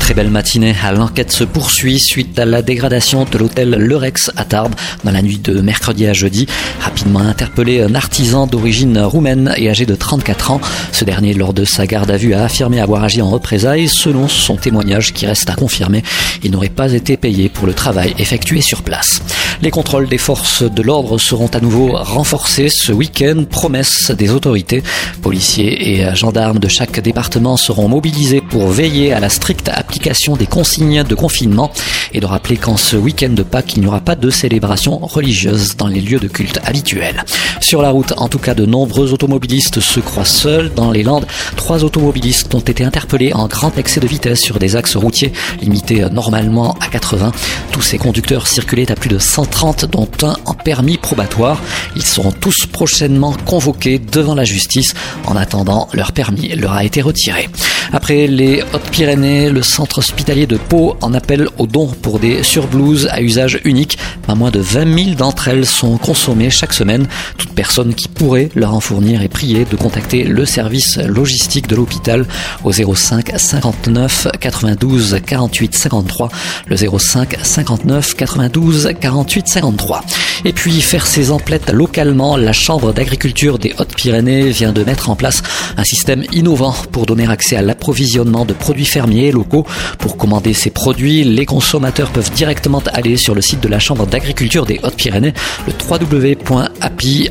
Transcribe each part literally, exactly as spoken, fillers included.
Très belle matinée. L'enquête se poursuit suite à la dégradation de l'hôtel Le Rex à Tarbes dans la nuit de mercredi à jeudi. Rapidement interpellé, un artisan d'origine roumaine et âgé de trente-quatre ans. Ce dernier, lors de sa garde à vue, a affirmé avoir agi en représailles. Selon son témoignage qui reste à confirmer, il n'aurait pas été payé pour le travail effectué sur place. Les contrôles des forces de l'ordre seront à nouveau renforcés ce week-end. Promesse des autorités. Policiers et gendarmes de chaque département seront mobilisés pour veiller à la stricte application des consignes de confinement et de rappeler qu'en ce week-end de Pâques, il n'y aura pas de célébration religieuse dans les lieux de culte habituels. Sur la route, en tout cas, de nombreux automobilistes se croient seuls. Dans les Landes, trois automobilistes ont été interpellés en grand excès de vitesse sur des axes routiers limités normalement à quatre-vingts. Tous ces conducteurs circulaient à plus de cent trente, dont un en permis probatoire. Ils seront tous prochainement convoqués devant la justice. En attendant, leur permis leur a été retiré. Après les Hautes-Pyrénées, le centre hospitalier de Pau en appelle aux dons pour des surblouses à usage unique. Pas moins de vingt mille d'entre elles sont consommées chaque semaine. Toute personne qui pourrait leur en fournir est priée de contacter le service logistique de l'hôpital au zéro cinq cinquante-neuf quatre-vingt-douze quarante-huit cinquante-trois, le zéro cinq cinquante-neuf quatre-vingt-douze quarante-huit cinquante-trois. Et puis faire ses emplettes localement, la Chambre d'agriculture des Hautes-Pyrénées vient de mettre en place un système innovant pour donner accès à l'approvisionnement de produits fermiers locaux. Pour commander ces produits, les consommateurs peuvent directement aller sur le site de la Chambre d'agriculture des Hautes-Pyrénées, le double vé double vé double vé point happy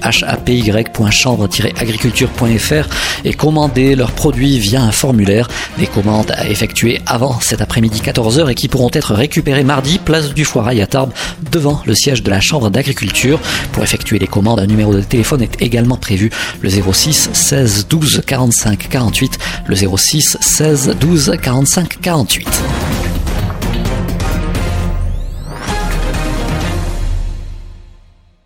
point chambre tiret agriculture point f r, et commander leurs produits via un formulaire. Des commandes à effectuer avant cet après-midi quatorze heures et qui pourront être récupérées mardi, place du Foireil à Tarbes, devant le siège de la Chambre d'agriculture. Pour effectuer les commandes, un numéro de téléphone est également prévu, le zéro six seize douze quarante-cinq quarante-huit, le zéro six seize douze quarante-cinq quarante-huit.